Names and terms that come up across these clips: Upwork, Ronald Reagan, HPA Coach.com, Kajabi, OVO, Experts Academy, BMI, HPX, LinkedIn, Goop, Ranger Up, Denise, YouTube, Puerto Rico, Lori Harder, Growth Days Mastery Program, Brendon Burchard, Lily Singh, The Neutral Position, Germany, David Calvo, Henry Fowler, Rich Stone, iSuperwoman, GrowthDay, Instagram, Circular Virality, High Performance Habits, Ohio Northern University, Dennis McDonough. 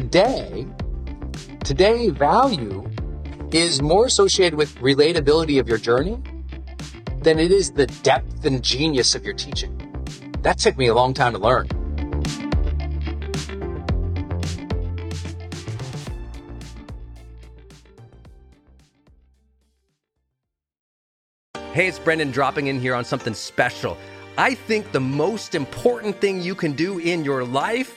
Today, value is more associated with relatability of your journey than it is the depth and genius of your teaching. That took me a long time to learn. Hey, it's Brendon dropping in here on something special. I think the most important thing you can do in your life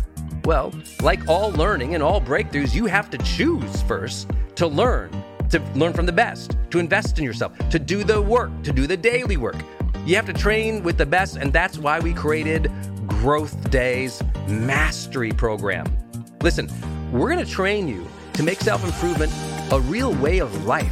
Well, like all learning and all breakthroughs, you have to choose first to learn from the best, to invest in yourself, to do the work, to do the daily work. You have to train with the best, and that's why we created Growth Days Mastery Program. Listen, we're gonna train you to make self-improvement a real way of life,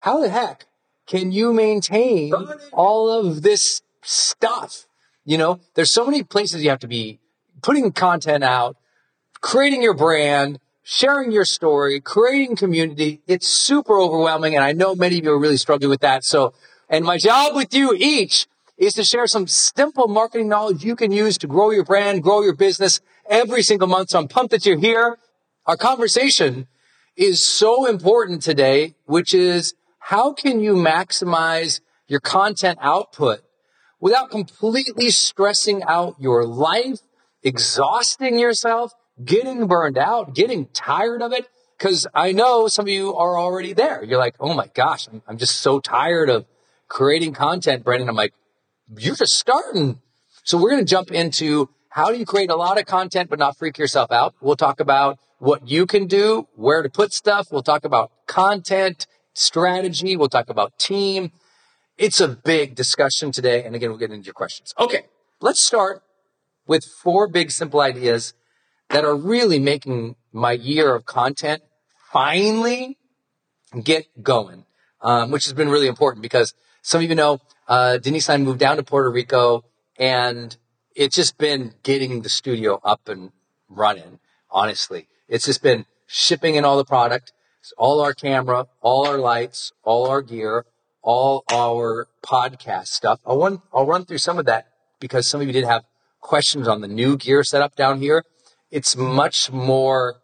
How the heck can you maintain all of this stuff? You know, there's so many places you have to be putting content out, creating your brand, sharing your story, creating community. It's super overwhelming. And I know many of you are really struggling with that. So, and my job with you each is to share some simple marketing knowledge you can use to grow your brand, grow your business every single month. So I'm pumped that you're here. Our conversation is so important today, which is, how can you maximize your content output without completely stressing out your life, exhausting yourself, getting burned out, getting tired of it? Because I know some of you are already there. You're like, oh my gosh, I'm just so tired of creating content, Brendon. I'm like, you're just starting. So we're going to jump into how do you create a lot of content but not freak yourself out. We'll talk about what you can do, where to put stuff. We'll talk about content strategy. We'll talk about team. It's a big discussion today. And again, we'll get into your questions. Okay, let's start with 4 big simple ideas that are really making my year of content finally get going, which has been really important because some of you know, Denise and I moved down to Puerto Rico, and it's just been getting the studio up and running, honestly. It's just been shipping in all the product, all our camera, all our lights, all our gear, all our podcast stuff. I'll run through some of that because some of you did have questions on the new gear setup down here. It's much more,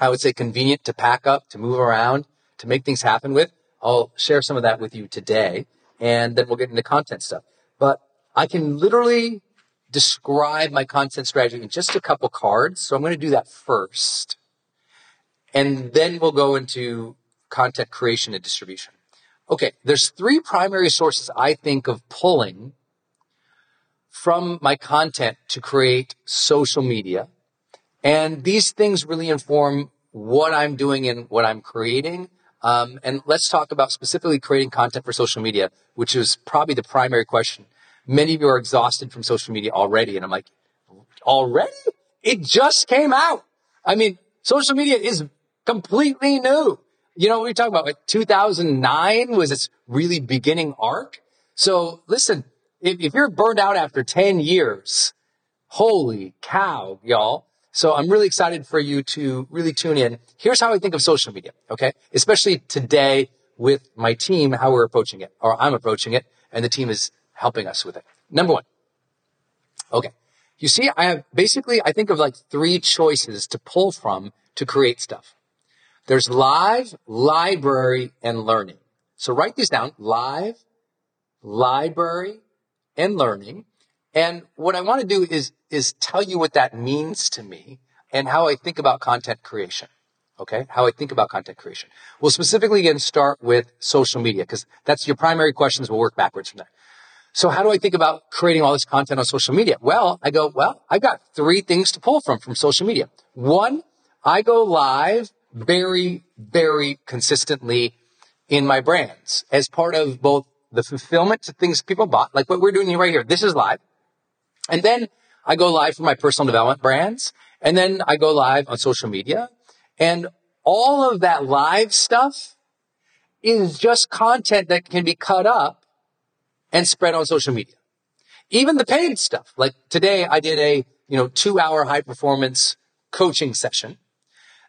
I would say, convenient to pack up, to move around, to make things happen with. I'll share some of that with you today, and then we'll get into content stuff. But I can literally describe my content strategy in just a couple cards, so I'm going to do that first. And then we'll go into content creation and distribution. Okay, there's three primary sources I think of pulling from my content to create social media. And these things really inform what I'm doing and what I'm creating. And let's talk about specifically creating content for social media, which is probably the primary question. Many of you are exhausted from social media already. And I'm like, already? It just came out. I mean, social media is completely new. You know what we're talking about? Like 2009 was its really beginning arc. So listen, if you're burned out after 10 years, holy cow, y'all. So I'm really excited for you to really tune in. Here's how I think of social media, okay? Especially today with my team, how we're approaching it, or I'm approaching it, and the team is helping us with it. Number one, okay. You see, I have basically, I think of like three choices to pull from to create stuff. There's live, library, and learning. So write these down, live, library, and learning. And what I want to do is tell you what that means to me and how I think about content creation. Okay? How I think about content creation. We'll specifically again start with social media because that's your primary questions. We'll work backwards from there. So how do I think about creating all this content on social media? Well, I go, well, I've got three things to pull from social media. One, I go live very, very consistently in my brands as part of both the fulfillment to things people bought, like what we're doing right here. This is live. And then I go live for my personal development brands. And then I go live on social media. And all of that live stuff is just content that can be cut up and spread on social media. Even the paid stuff. Like today I did a, 2-hour high performance coaching session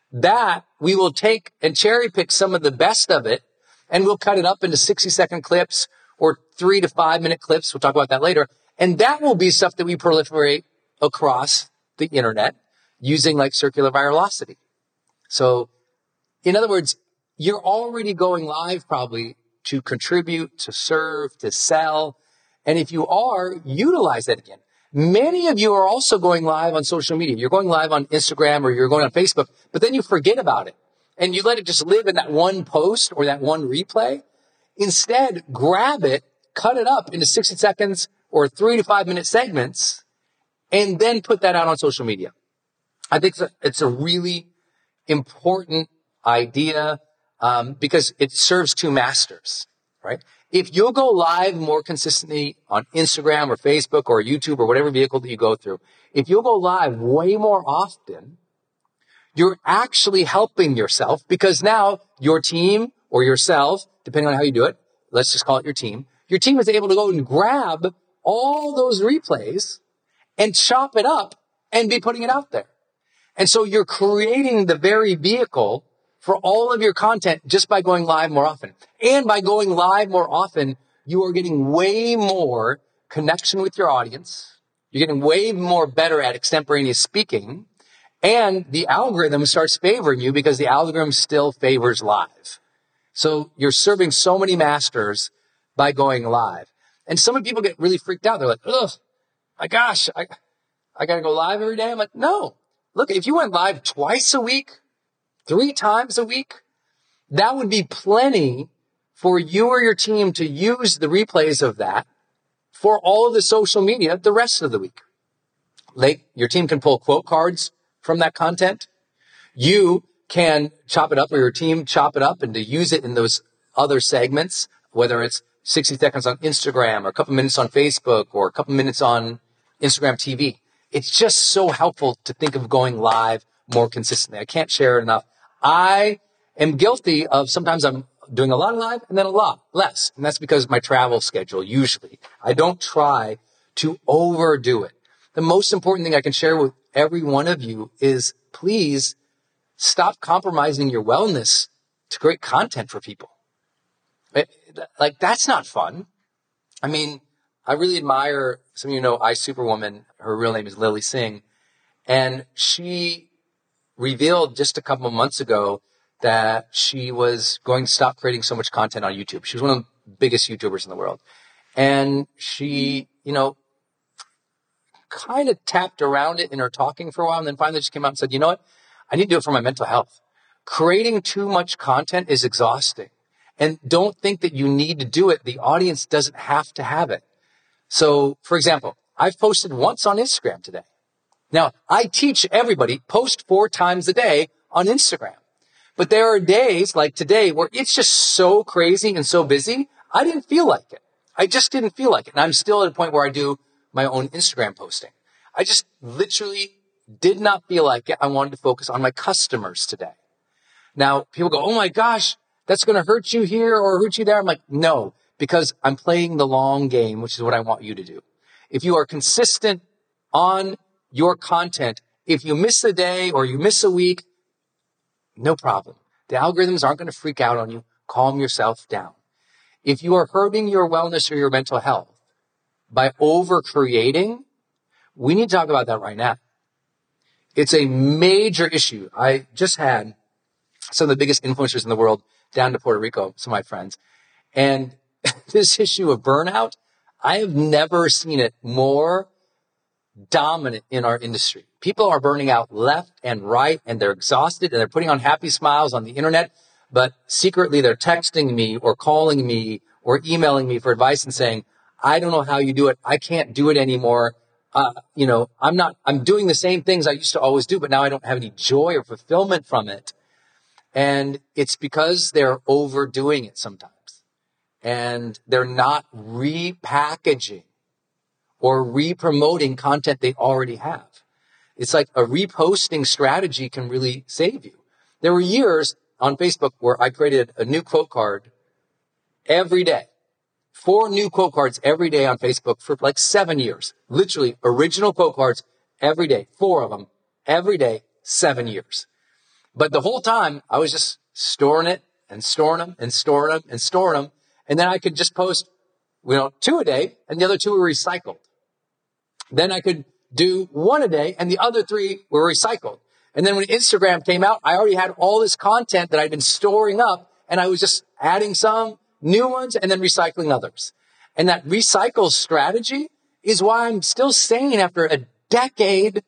that we will take and cherry pick some of the best of it. And we'll cut it up into 60-second clips or 3 to 5 minute clips. We'll talk about that later. And that will be stuff that we proliferate across the internet using like circular virality. So in other words, you're already going live probably to contribute, to serve, to sell. And if you are, utilize that again. Many of you are also going live on social media. You're going live on Instagram or you're going on Facebook, but then you forget about it. And you let it just live in that one post or that one replay. Instead, grab it, cut it up into 60 seconds or 3 to 5 minute segments, and then put that out on social media. I think it's a really important idea because it serves two masters, right? If you'll go live more consistently on Instagram or Facebook or YouTube or whatever vehicle that you go through, if you'll go live way more often, you're actually helping yourself because now your team or yourself, depending on how you do it, let's just call it your team is able to go and grab all those replays and chop it up and be putting it out there. And so you're creating the very vehicle for all of your content just by going live more often. And by going live more often, you are getting way more connection with your audience. You're getting way more better at extemporaneous speaking. And the algorithm starts favoring you because the algorithm still favors live. So you're serving so many masters by going live. And some people get really freaked out. They're like, ugh, my gosh, I got to go live every day. I'm like, no, look, if you went live twice a week, 3 times a week, that would be plenty for you or your team to use the replays of that for all of the social media the rest of the week. Like your team can pull quote cards from that content. You can chop it up or your team chop it up and to use it in those other segments, whether it's 60 seconds on Instagram or a couple minutes on Facebook or a couple minutes on Instagram TV. It's just so helpful to think of going live more consistently. I can't share it enough. I am guilty of sometimes I'm doing a lot of live and then a lot less. And that's because of my travel schedule, usually. I don't try to overdo it. The most important thing I can share with every one of you is please stop compromising your wellness to create content for people. Like, that's not fun. I mean, I really admire, some of you know iSuperwoman, her real name is Lily Singh, and she revealed just a couple of months ago that she was going to stop creating so much content on YouTube. She was one of the biggest YouTubers in the world. And she, you know, kind of tapped around it in her talking for a while, and then finally just came out and said, you know what? I need to do it for my mental health. Creating too much content is exhausting. And don't think that you need to do it. The audience doesn't have to have it. So, for example, I've posted once on Instagram today. Now, I teach everybody post 4 times a day on Instagram. But there are days like today where it's just so crazy and so busy, I didn't feel like it. I just didn't feel like it. And I'm still at a point where I do my own Instagram posting. I just literally did not feel like it. I wanted to focus on my customers today. Now, people go, oh my gosh, that's going to hurt you here or hurt you there. I'm like, no, because I'm playing the long game, which is what I want you to do. If you are consistent on your content, if you miss a day or you miss a week, no problem. The algorithms aren't going to freak out on you. Calm yourself down. If you are hurting your wellness or your mental health by over-creating, we need to talk about that right now. It's a major issue. I just had some of the biggest influencers in the world down to Puerto Rico, some of my friends. And this issue of burnout, I have never seen it more dominant in our industry. People are burning out left and right, and they're exhausted, and they're putting on happy smiles on the internet, but secretly they're texting me or calling me or emailing me for advice and saying, I don't know how you do it. I can't do it anymore. I'm doing the same things I used to always do, but now I don't have any joy or fulfillment from it. And it's because they're overdoing it sometimes. And they're not repackaging or re-promoting content they already have. It's like a reposting strategy can really save you. There were years on Facebook where I created a new quote card every day. 4 new quote cards every day on Facebook for like 7 years. Literally original quote cards every day. 4 of them every day, 7 years. But the whole time I was just storing it and storing them and storing them and storing them. And then I could just post, 2 a day and the other 2 were recycled. Then I could do 1 a day and the other 3 were recycled. And then when Instagram came out, I already had all this content that I'd been storing up, and I was just adding some new ones and then recycling others. And that recycle strategy is why I'm still sane after a decade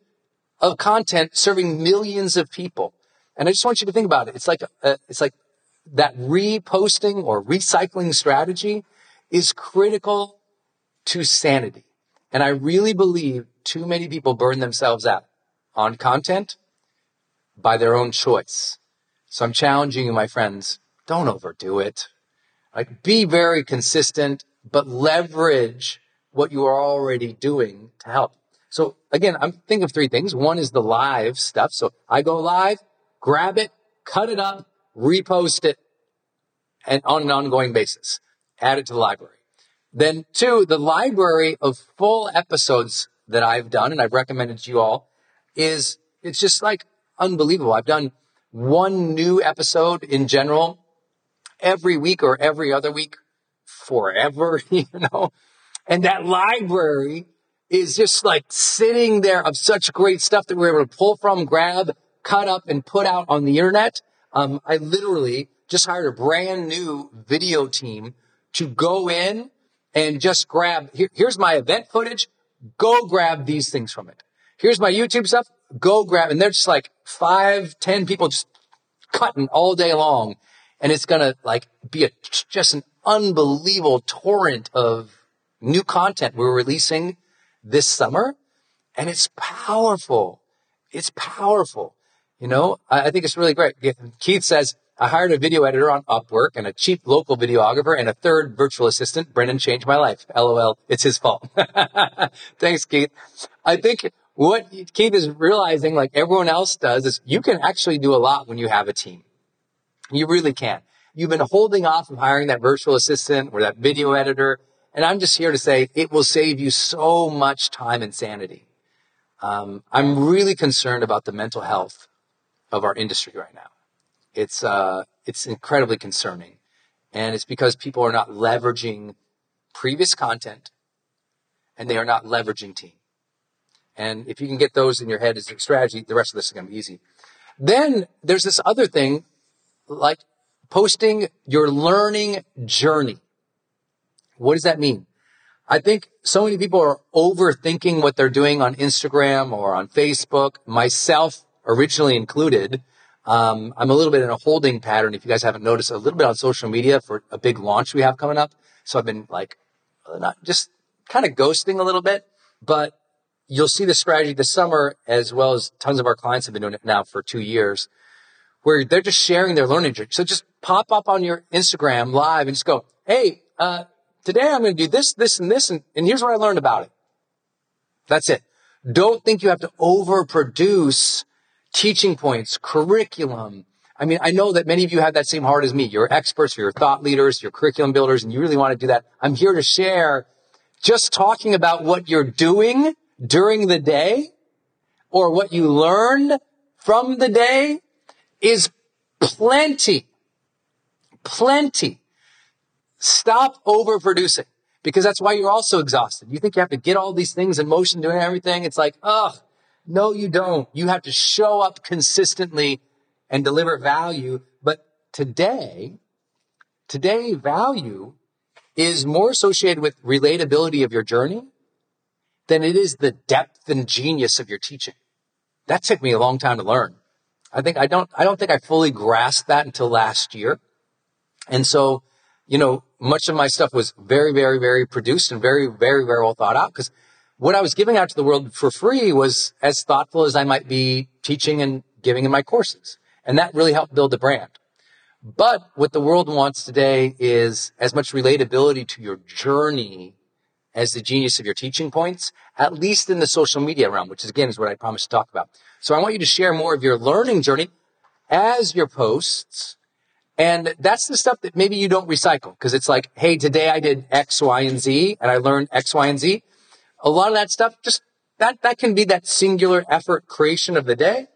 of content serving millions of people. And I just want you to think about it. It's like that reposting or recycling strategy is critical to sanity. And I really believe too many people burn themselves out on content by their own choice. So I'm challenging you, my friends, don't overdo it. Like, be very consistent, but leverage what you are already doing to help. So again, I'm thinking of 3 things. One is the live stuff. So I go live, grab it, cut it up, repost it, and on an ongoing basis. Add it to the library. Then 2, the library of full episodes that I've done and I've recommended to you all is, it's just like unbelievable. I've done 1 new episode in general every week or every other week forever, And that library is just like sitting there of such great stuff that we're able to pull from, grab, cut up, and put out on the internet. I literally just hired a brand new video team to go in and just grab, here's my event footage, go grab these things from it. Here's my YouTube stuff, go grab. And they're just like 5-10 people just cutting all day long. And it's going to be just an unbelievable torrent of new content we're releasing this summer. And it's powerful. It's powerful. I think it's really great. Keith says, I hired a video editor on Upwork and a cheap local videographer and a third virtual assistant. Brendon changed my life. LOL. It's his fault. Thanks, Keith. I think what Keith is realizing, like everyone else does, is you can actually do a lot when you have a team. You really can. You've been holding off from hiring that virtual assistant or that video editor, and I'm just here to say it will save you so much time and sanity. I'm really concerned about the mental health of our industry right now. It's incredibly concerning, and it's because people are not leveraging previous content, and they are not leveraging team. And if you can get those in your head as a strategy, the rest of this is going to be easy. Then there's this other thing, like posting your learning journey. What does that mean? I think so many people are overthinking what they're doing on Instagram or on Facebook, myself originally included. I'm a little bit in a holding pattern, if you guys haven't noticed, a little bit on social media for a big launch we have coming up. So I've been like, not just kind of ghosting a little bit, but you'll see the strategy this summer, as well as tons of our clients have been doing it now for 2 years, where they're just sharing their learning journey. So just pop up on your Instagram live and just go, hey, today I'm going to do this, this, and this, and here's what I learned about it. That's it. Don't think you have to overproduce teaching points, curriculum. I mean, I know that many of you have that same heart as me. You're experts, you're thought leaders, you're curriculum builders, and you really want to do that. I'm here to share just talking about what you're doing during the day or what you learned from the day is plenty. Stop overproducing, because that's why you're also exhausted. You think you have to get all these things in motion, doing everything. It's like, oh, no, you don't. You have to show up consistently and deliver value. But today value is more associated with relatability of your journey than it is the depth and genius of your teaching. That took me a long time to learn. I don't think I fully grasped that until last year. And so, you know, much of my stuff was very, very, very produced and very, very, very well thought out, because what I was giving out to the world for free was as thoughtful as I might be teaching and giving in my courses. And that really helped build the brand. But what the world wants today is as much relatability to your journey as the genius of your teaching points, at least in the social media realm, which is, again, is what I promised to talk about. So I want you to share more of your learning journey as your posts. And that's the stuff that maybe you don't recycle, because it's like, hey, today I did X, Y, and Z, and I learned X, Y, and Z. A lot of that stuff, just that can be that singular effort creation of the day.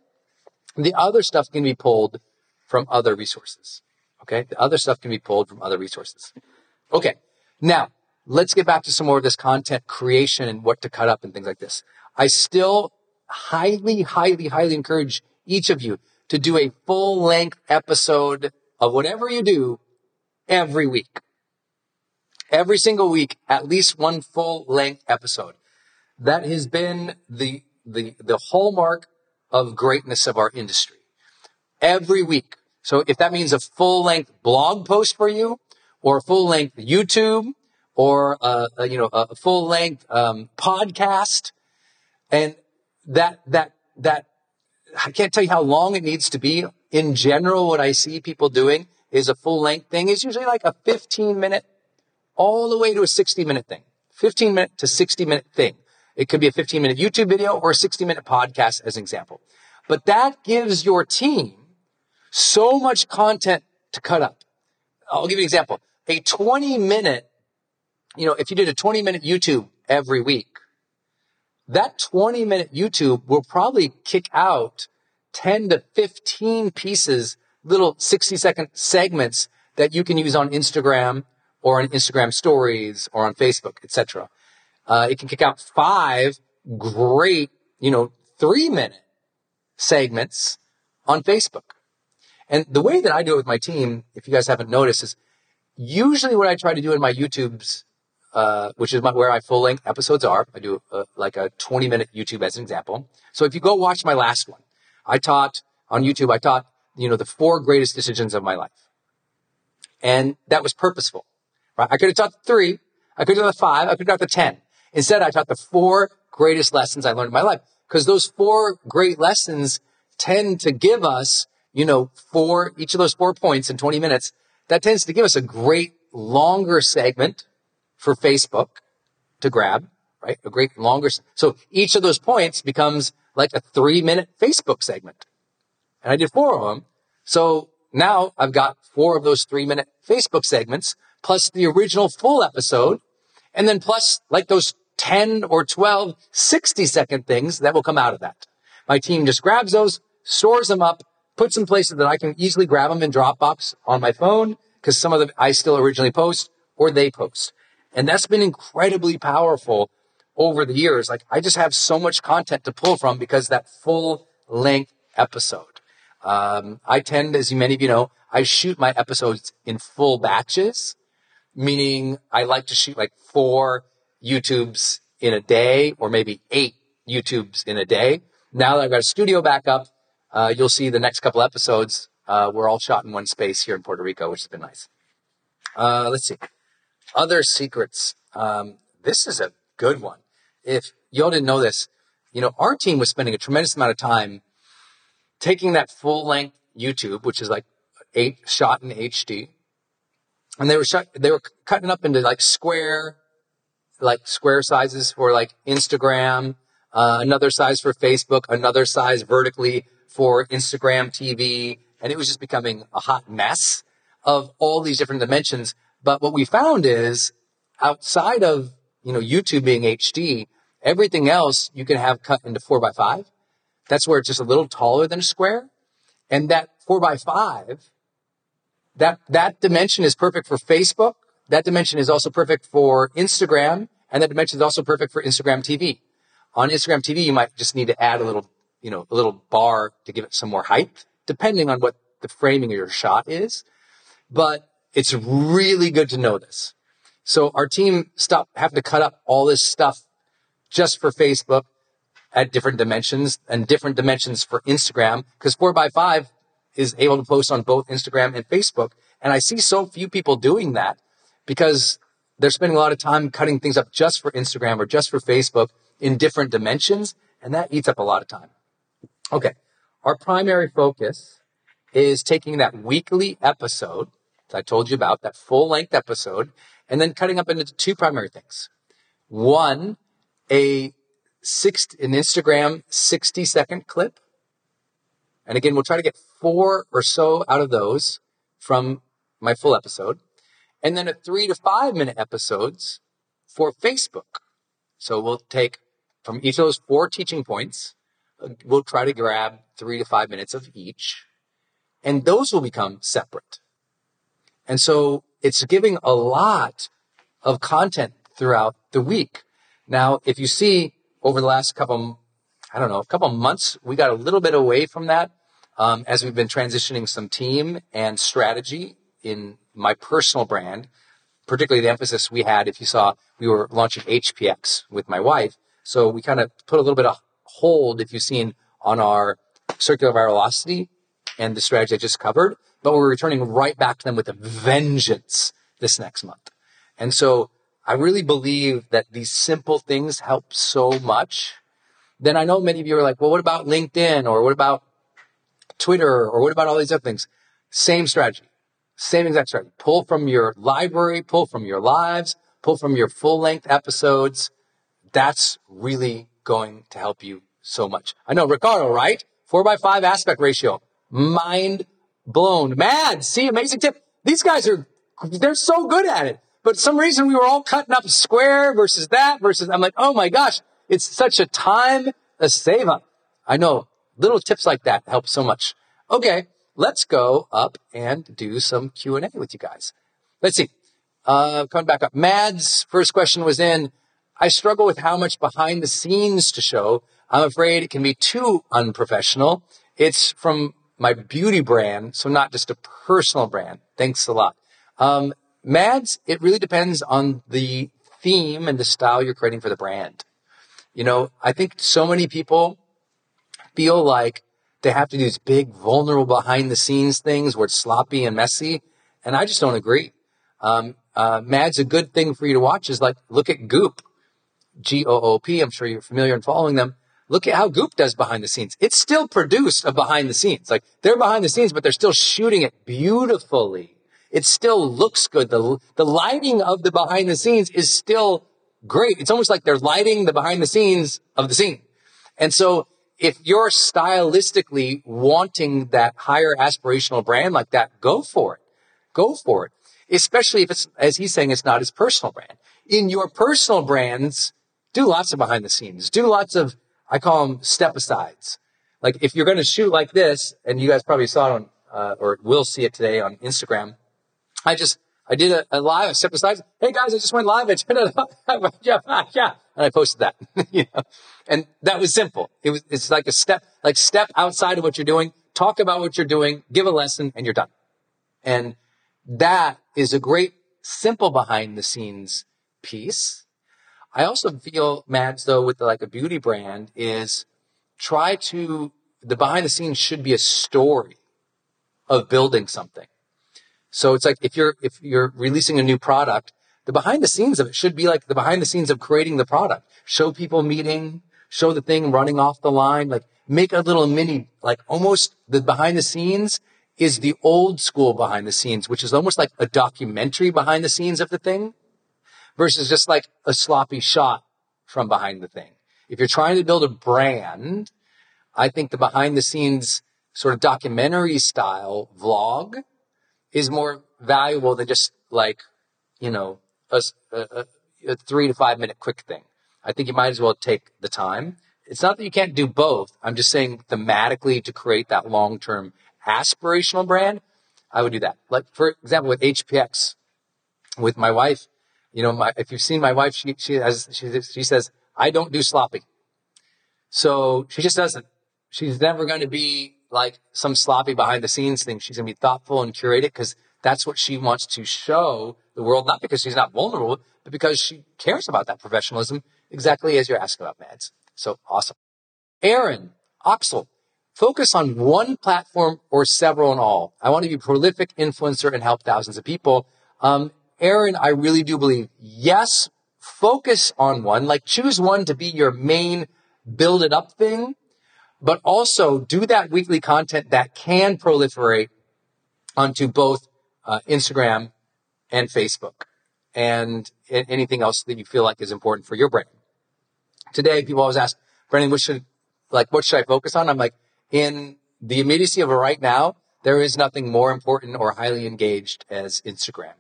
The other stuff can be pulled from other resources. Okay? The other stuff can be pulled from other resources. Okay. Now, let's get back to some more of this content creation and what to cut up and things like this. I still highly encourage each of you to do a full-length episode of whatever you do every week. Every single week, at least one full-length episode. That has been the hallmark of greatness of our industry. Every week. So if that means a full-length blog post for you, or a full-length YouTube, or a full-length podcast, and that I can't tell you how long it needs to be. In general, what I see people doing is a full-length thing is usually like a 15-minute. All the way to a 60-minute thing. 15-minute to 60-minute thing. It could be a 15-minute YouTube video or a 60-minute podcast as an example. But that gives your team so much content to cut up. I'll give you an example. A 20-minute, if you did a 20-minute YouTube every week, that 20-minute YouTube will probably kick out 10 to 15 pieces, little 60-second segments that you can use on Instagram or on Instagram stories, or on Facebook, etc. It can kick out 5 great, 3-minute segments on Facebook. And the way that I do it with my team, if you guys haven't noticed, is usually what I try to do in my YouTubes, which is where my full-length episodes are. I do a 20-minute YouTube as an example. So if you go watch my last one, I taught on YouTube, the 4 greatest decisions of my life. And that was purposeful. Right? I could have taught 3. I could have taught 5. I could have taught 10. Instead, I taught the 4 greatest lessons I learned in my life, because those 4 great lessons tend to give us, each of those 4 points in 20 minutes. That tends to give us a great longer segment for Facebook to grab right? A great longer. So each of those points becomes like a 3-minute Facebook segment. And I did 4 of them. So now I've got 4 of those 3-minute Facebook segments, plus the original full episode, and then plus like those 10 or 12 60-second things that will come out of that. My team just grabs those, stores them up, puts them places that I can easily grab them in Dropbox on my phone, because some of them I still originally post or they post. And that's been incredibly powerful over the years. Like, I just have so much content to pull from because that full-length episode. I tend, as many of you know, I shoot my episodes in full batches, meaning I like to shoot like 4 YouTubes in a day or maybe 8 YouTubes in a day. Now that I've got a studio back up, you'll see the next couple episodes were all shot in one space here in Puerto Rico, which has been nice. Let's see. Other secrets. This is a good one. If y'all didn't know this, you know, our team was spending a tremendous amount of time taking that full-length YouTube, which is like 8 shot in HD, and they were cutting up into like square sizes for like Instagram, another size for Facebook, another size vertically for Instagram TV, and it was just becoming a hot mess of all these different dimensions. But what we found is, outside of, you know, YouTube being HD, everything else you can have cut into 4x5. That's where it's just a little taller than a square. And that 4x5, that dimension is perfect for Facebook. That dimension is also perfect for Instagram. And that dimension is also perfect for Instagram TV. On Instagram TV, you might just need to add a little bar to give it some more height, depending on what the framing of your shot is. But it's really good to know this. So our team stopped having to cut up all this stuff just for Facebook at different dimensions, and different dimensions for Instagram, because 4x5 is able to post on both Instagram and Facebook. And I see so few people doing that because they're spending a lot of time cutting things up just for Instagram or just for Facebook in different dimensions. And that eats up a lot of time. Okay. Our primary focus is taking that weekly episode that I told you about, that full length episode, and then cutting up into 2 primary things. One, an Instagram 60-second clip. And again, we'll try to get 4 or so out of those from my full episode. And then a 3 to 5 minute episodes for Facebook. So we'll take from each of those 4 teaching points, we'll try to grab 3 to 5 minutes of each. And those will become separate. And so it's giving a lot of content throughout the week. Now, if you see, over the last couple months, we got a little bit away from that as we've been transitioning some team and strategy in my personal brand, particularly the emphasis we had, if you saw, we were launching HPX with my wife. So we kind of put a little bit of hold, if you've seen, on our circular virality and the strategy I just covered, but we're returning right back to them with a vengeance this next month. And so I really believe that these simple things help so much. Then I know many of you are like, well, what about LinkedIn, or what about Twitter, or what about all these other things? Same strategy, same exact strategy. Pull from your library, pull from your lives, pull from your full-length episodes. That's really going to help you so much. I know, Ricardo, right? 4x5 aspect ratio. Mind blown. Mad. See, amazing tip. These guys they're so good at it. But some reason we were all cutting up square versus that versus, I'm like, oh my gosh, it's such a time saver. I know, little tips like that help so much. Okay, let's go up and do some Q&A with you guys. Let's see. Coming back up. Mad's first question was in, I struggle with how much behind the scenes to show. I'm afraid it can be too unprofessional. It's from my beauty brand, so not just a personal brand. Thanks a lot. Mads, it really depends on the theme and the style you're creating for the brand. You know, I think so many people feel like they have to do these big, vulnerable behind-the-scenes things where it's sloppy and messy, and I just don't agree. Mads, a good thing for you to watch is, like, look at Goop, G-O-O-P. I'm sure you're familiar and following them. Look at how Goop does behind the scenes. It's still produced a behind the scenes. Like, they're behind the scenes, but they're still shooting it beautifully. It still looks good. The lighting of the behind the scenes is still great. It's almost like they're lighting the behind the scenes of the scene. And so if you're stylistically wanting that higher aspirational brand like that, go for it. Go for it. Especially if it's, as he's saying, it's not his personal brand. In your personal brands, do lots of behind the scenes. Do lots of, I call them step asides. Like if you're going to shoot like this, and you guys probably saw it on, or will see it today on Instagram. I did a live step aside. Hey guys, I just went live. And I posted that, you know, and that was simple. It's like a step, like step outside of what you're doing, talk about what you're doing, give a lesson, and you're done. And that is a great, simple behind the scenes piece. I also feel, Mads, though, with like a beauty brand is the behind the scenes should be a story of building something. So it's like if you're releasing a new product, the behind the scenes of it should be like the behind the scenes of creating the product. Show people meeting, show the thing running off the line, like make a little mini, like almost the behind the scenes is the old school behind the scenes, which is almost like a documentary behind the scenes of the thing versus just like a sloppy shot from behind the thing. If you're trying to build a brand, I think the behind the scenes sort of documentary style vlog is more valuable than just like, you know, a 3 to 5 minute quick thing. I think you might as well take the time. It's not that you can't do both. I'm just saying thematically to create that long-term aspirational brand, I would do that. Like, for example, with HPX, with my wife, you know, if you've seen my wife, she says, I don't do sloppy. So she just doesn't. She's never going to be like some sloppy behind the scenes thing. She's going to be thoughtful and curated because that's what she wants to show the world, not because she's not vulnerable, but because she cares about that professionalism, exactly as you're asking about, Mads. So awesome. Aaron, Oxel, focus on one platform or several and all. I want to be a prolific influencer and help thousands of people. Aaron, I really do believe, yes, focus on one, like choose one to be your main build it up thing. But also do that weekly content that can proliferate onto both Instagram and Facebook and anything else that you feel like is important for your brand. Today, people always ask, Brendon, what should I focus on? I'm like, in the immediacy of right now, there is nothing more important or highly engaged as Instagram.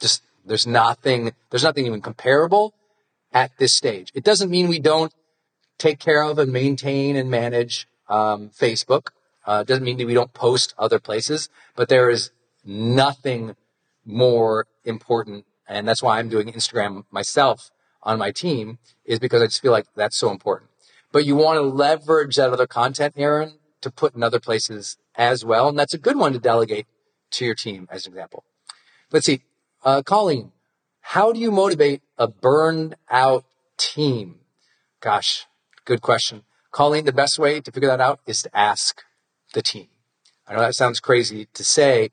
Just, there's nothing even comparable at this stage. It doesn't mean we don't take care of and maintain and manage Facebook. Doesn't mean that we don't post other places, but there is nothing more important. And that's why I'm doing Instagram myself on my team, is because I just feel like that's so important. But you want to leverage that other content, Aaron, to put in other places as well. And that's a good one to delegate to your team as an example. Let's see. Colleen, how do you motivate a burned out team? Gosh. Good question. Colleen, the best way to figure that out is to ask the team. I know that sounds crazy to say,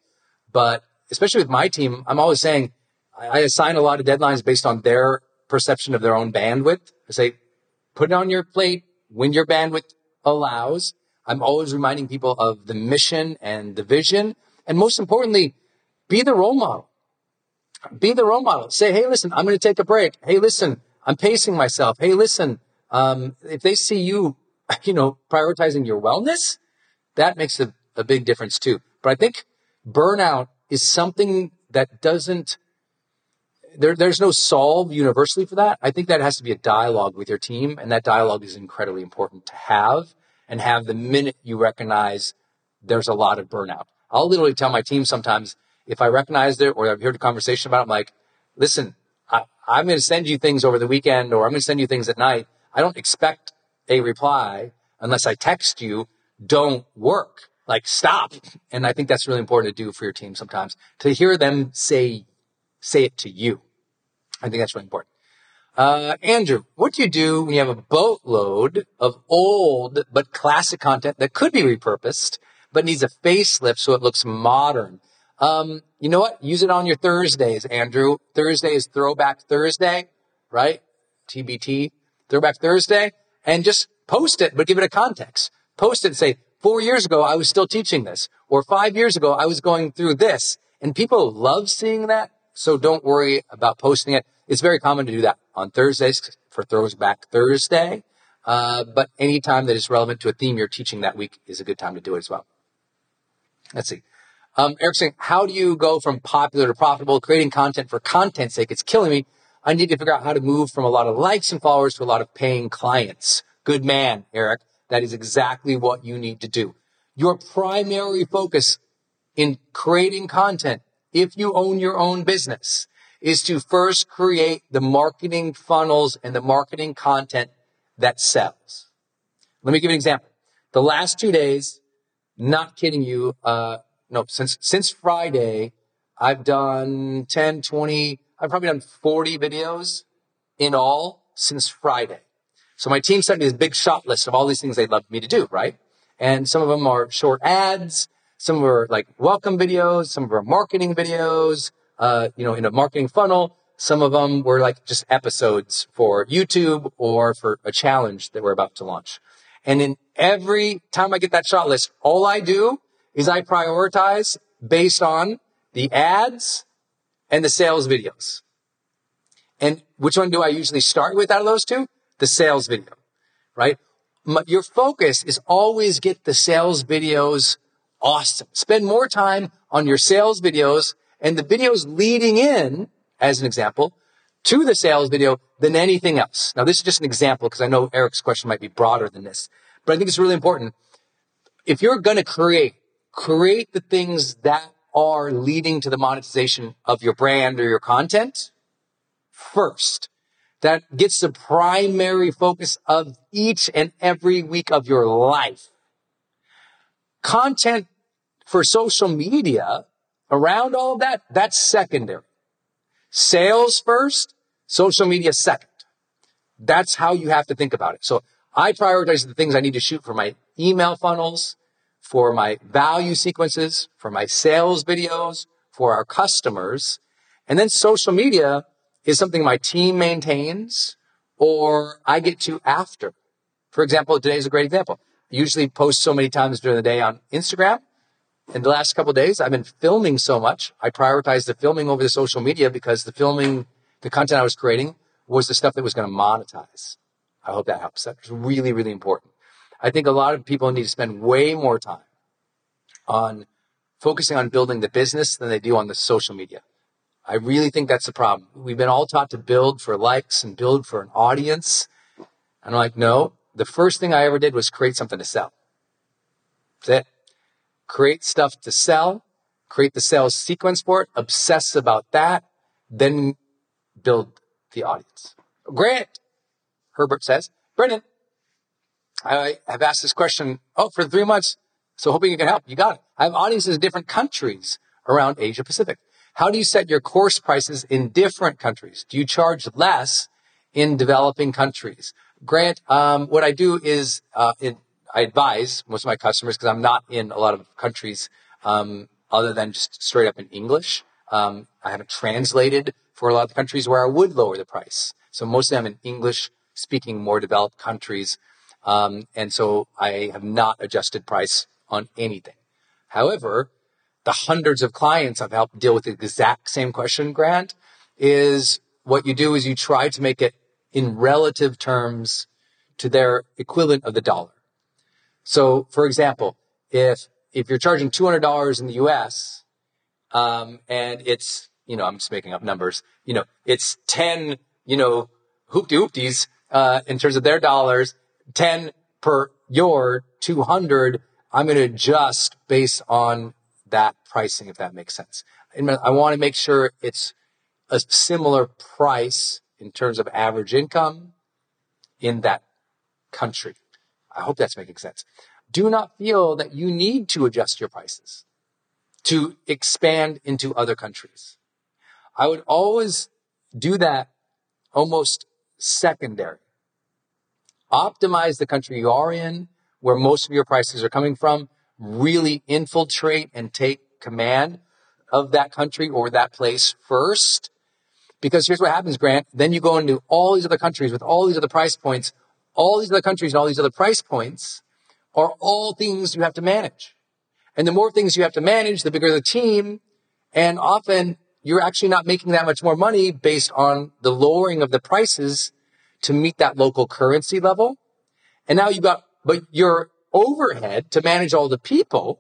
but especially with my team, I'm always saying I assign a lot of deadlines based on their perception of their own bandwidth. I say, put it on your plate when your bandwidth allows. I'm always reminding people of the mission and the vision. And most importantly, be the role model. Be the role model. Say, hey, listen, I'm going to take a break. Hey, listen, I'm pacing myself. Hey, listen. If they see you, you know, prioritizing your wellness, that makes a big difference too. But I think burnout is something that there's no solve universally for that. I think that has to be a dialogue with your team. And that dialogue is incredibly important to have the minute you recognize there's a lot of burnout. I'll literally tell my team sometimes if I recognize it or I've heard a conversation about it, I'm like, listen, I'm going to send you things over the weekend, or I'm going to send you things at night. I don't expect a reply unless I text you, don't work, like stop. And I think that's really important to do for your team sometimes, to hear them say it to you. I think that's really important. Andrew, what do you do when you have a boatload of old but classic content that could be repurposed, but needs a facelift so it looks modern? You know what? Use it on your Thursdays, Andrew. Thursday is Throwback Thursday, right? TBT. Throwback Thursday, and just post it, but give it a context. Post it and say, 4 years ago, I was still teaching this, or 5 years ago, I was going through this. And people love seeing that, so don't worry about posting it. It's very common to do that on Thursdays for Throwback Thursday. But any time that is relevant to a theme you're teaching that week is a good time to do it as well. Let's see. Eric's saying, how do you go from popular to profitable? Creating content for content's sake, it's killing me. I need to figure out how to move from a lot of likes and followers to a lot of paying clients. Good man, Eric. That is exactly what you need to do. Your primary focus in creating content, if you own your own business, is to first create the marketing funnels and the marketing content that sells. Let me give you an example. The last 2 days, not kidding you, since Friday, I've done 10, 20, I've probably done 40 videos in all since Friday. So my team sent me this big shot list of all these things they'd love me to do, right? And some of them are short ads. Some are like welcome videos. Some are marketing videos, in a marketing funnel. Some of them were like just episodes for YouTube or for a challenge that we're about to launch. And then every time I get that shot list, all I do is I prioritize based on the ads and the sales videos. And which one do I usually start with out of those two? The sales video, right? Your focus is always get the sales videos awesome. Spend more time on your sales videos and the videos leading in, as an example, to the sales video than anything else. Now, this is just an example because I know Eric's question might be broader than this, but I think it's really important. If you're going to create the things that are leading to the monetization of your brand or your content first. That gets the primary focus of each and every week of your life. Content for social media around all of that, that's secondary. Sales first, social media second. That's how you have to think about it. So I prioritize the things I need to shoot for my email funnels, for my value sequences, for my sales videos, for our customers. And then social media is something my team maintains or I get to after. For example, today's a great example. I usually post so many times during the day on Instagram. In the last couple of days, I've been filming so much. I prioritized the filming over the social media because the content I was creating was the stuff that was going to monetize. I hope that helps. That's really, really important. I think a lot of people need to spend way more time on focusing on building the business than they do on the social media. I really think that's the problem. We've been all taught to build for likes and build for an audience. And I'm like, no, the first thing I ever did was create something to sell. That's it. Create stuff to sell, create the sales sequence for it, obsess about that, then build the audience. Grant Herbert says, Brendan, I have asked this question for 3 months, so hoping you can help. You got it. I have audiences in different countries around Asia Pacific. How do you set your course prices in different countries? Do you charge less in developing countries? Grant, what I do is I advise most of my customers, because I'm not in a lot of countries other than just straight up in English. I haven't translated for a lot of the countries where I would lower the price. So mostly I'm in English-speaking, more developed countries. And so I have not adjusted price on anything. However, the hundreds of clients I've helped deal with the exact same question, Grant, is what you do is you try to make it in relative terms to their equivalent of the dollar. So, for example, if you're charging $200 in the U.S., and it's, I'm just making up numbers, it's 10, hoopty-hoopties, in terms of their dollars, 10 per your 200, I'm going to adjust based on that pricing, if that makes sense. And I want to make sure it's a similar price in terms of average income in that country. I hope that's making sense. Do not feel that you need to adjust your prices to expand into other countries. I would always do that almost secondary. Optimize the country you are in, where most of your prices are coming from. Really infiltrate and take command of that country or that place first. Because here's what happens, Grant. Then you go into all these other countries with all these other price points. All these other countries and all these other price points are all things you have to manage. And the more things you have to manage, the bigger the team. And often you're actually not making that much more money based on the lowering of the prices to meet that local currency level. And now you've got, but your overhead to manage all the people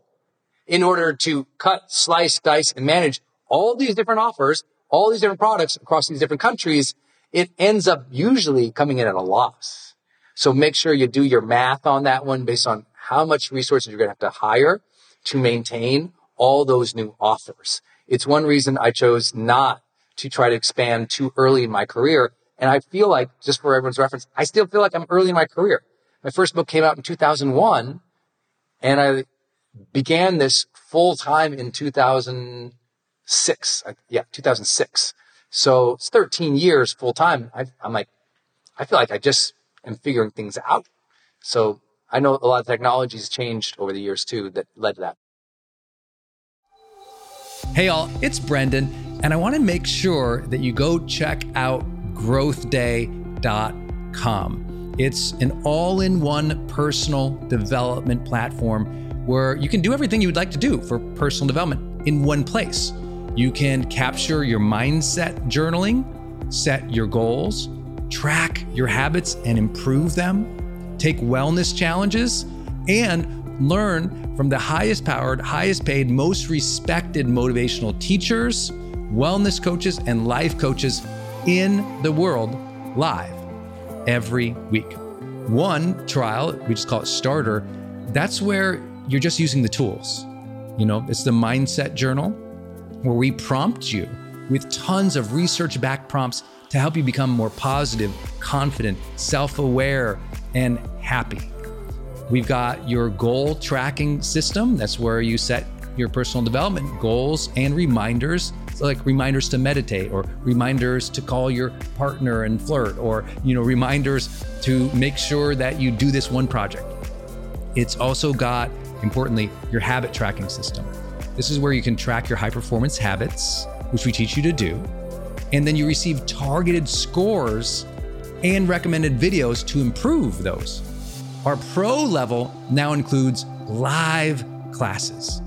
in order to cut, slice, dice, and manage all these different offers, all these different products across these different countries, it ends up usually coming in at a loss. So make sure you do your math on that one based on how much resources you're going to have to hire to maintain all those new offers. It's one reason I chose not to try to expand too early in my career. And I feel like, just for everyone's reference, I still feel like I'm early in my career. My first book came out in 2001, and I began this full time in 2006. 2006. So it's 13 years full time. I'm like, I feel like I just am figuring things out. So I know a lot of technology's changed over the years too that led to that. Hey all, it's Brendon, and I want to make sure that you go check out growthday.com. It's an all-in-one personal development platform where you can do everything you would like to do for personal development in one place. You can capture your mindset journaling, set your goals, track your habits and improve them, take wellness challenges, and learn from the highest powered, highest paid, most respected motivational teachers, wellness coaches, and life coaches in the world live every week. One trial, we just call it starter, that's where you're just using the tools. You know, it's the mindset journal where we prompt you with tons of research-backed prompts to help you become more positive, confident, self-aware, and happy. We've got your goal tracking system. That's where you set your personal development goals and reminders, so like reminders to meditate or reminders to call your partner and flirt, or, you know, reminders to make sure that you do this one project. It's also got, importantly, your habit tracking system. This is where you can track your high performance habits, which we teach you to do. And then you receive targeted scores and recommended videos to improve those. Our pro level now includes live classes.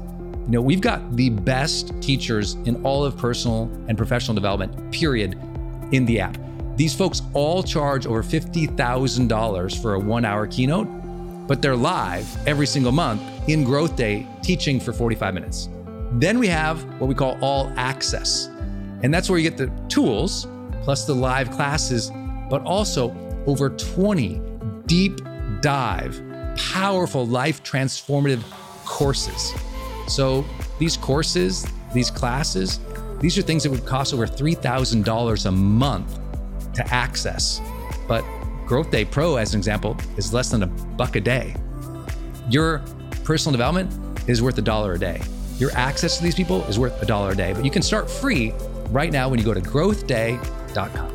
You know, we've got the best teachers in all of personal and professional development, period, in the app. These folks all charge over $50,000 for a 1 hour keynote, but they're live every single month in Growth Day teaching for 45 minutes. Then we have what we call all access. And that's where you get the tools plus the live classes, but also over 20 deep dive, powerful life transformative courses. So these courses, these classes, these are things that would cost over $3,000 a month to access. But Growth Day Pro, as an example, is less than $1 a day. Your personal development is worth $1 a day. Your access to these people is worth $1 a day, but you can start free right now when you go to growthday.com.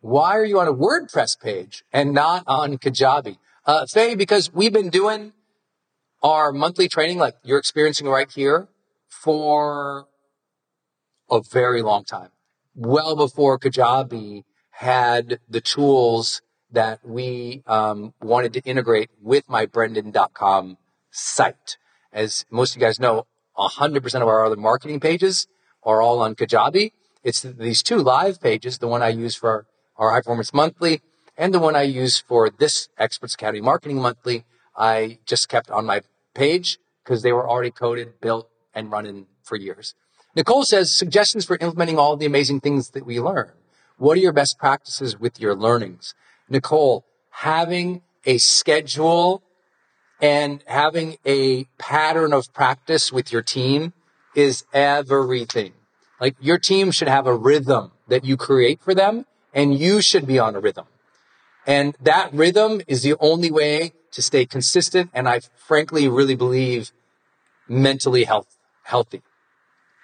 why are you on a WordPress page and not on Kajabi? Faye, because we've been doing our monthly training like you're experiencing right here for a very long time, well before Kajabi had the tools that we wanted to integrate with my Brendon.com site. As most of you guys know, 100% of our other marketing pages are all on Kajabi. It's these two live pages, the one I use for our High Performance Monthly and the one I use for this Experts Academy Marketing Monthly. I just kept on my page because they were already coded, built, and running for years. Nicole says, suggestions for implementing all the amazing things that we learn. What are your best practices with your learnings? Nicole, having a schedule and having a pattern of practice with your team is everything. Like, your team should have a rhythm that you create for them, and you should be on a rhythm. And that rhythm is the only way to stay consistent, and I frankly really believe mentally healthy.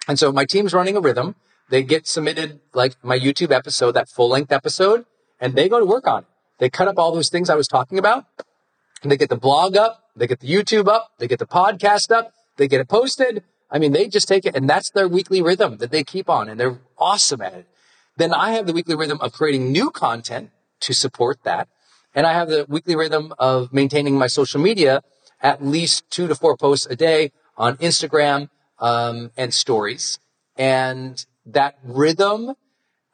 And so my team's running a rhythm. They get submitted, like, my YouTube episode, that full-length episode, and they go to work on it. They cut up all those things I was talking about, and they get the blog up, they get the YouTube up, they get the podcast up, they get it posted. I mean, they just take it, and that's their weekly rhythm that they keep on, and they're awesome at it. Then I have the weekly rhythm of creating new content to support that, and I have the weekly rhythm of maintaining my social media, at least 2 to 4 posts a day on Instagram and stories. And that rhythm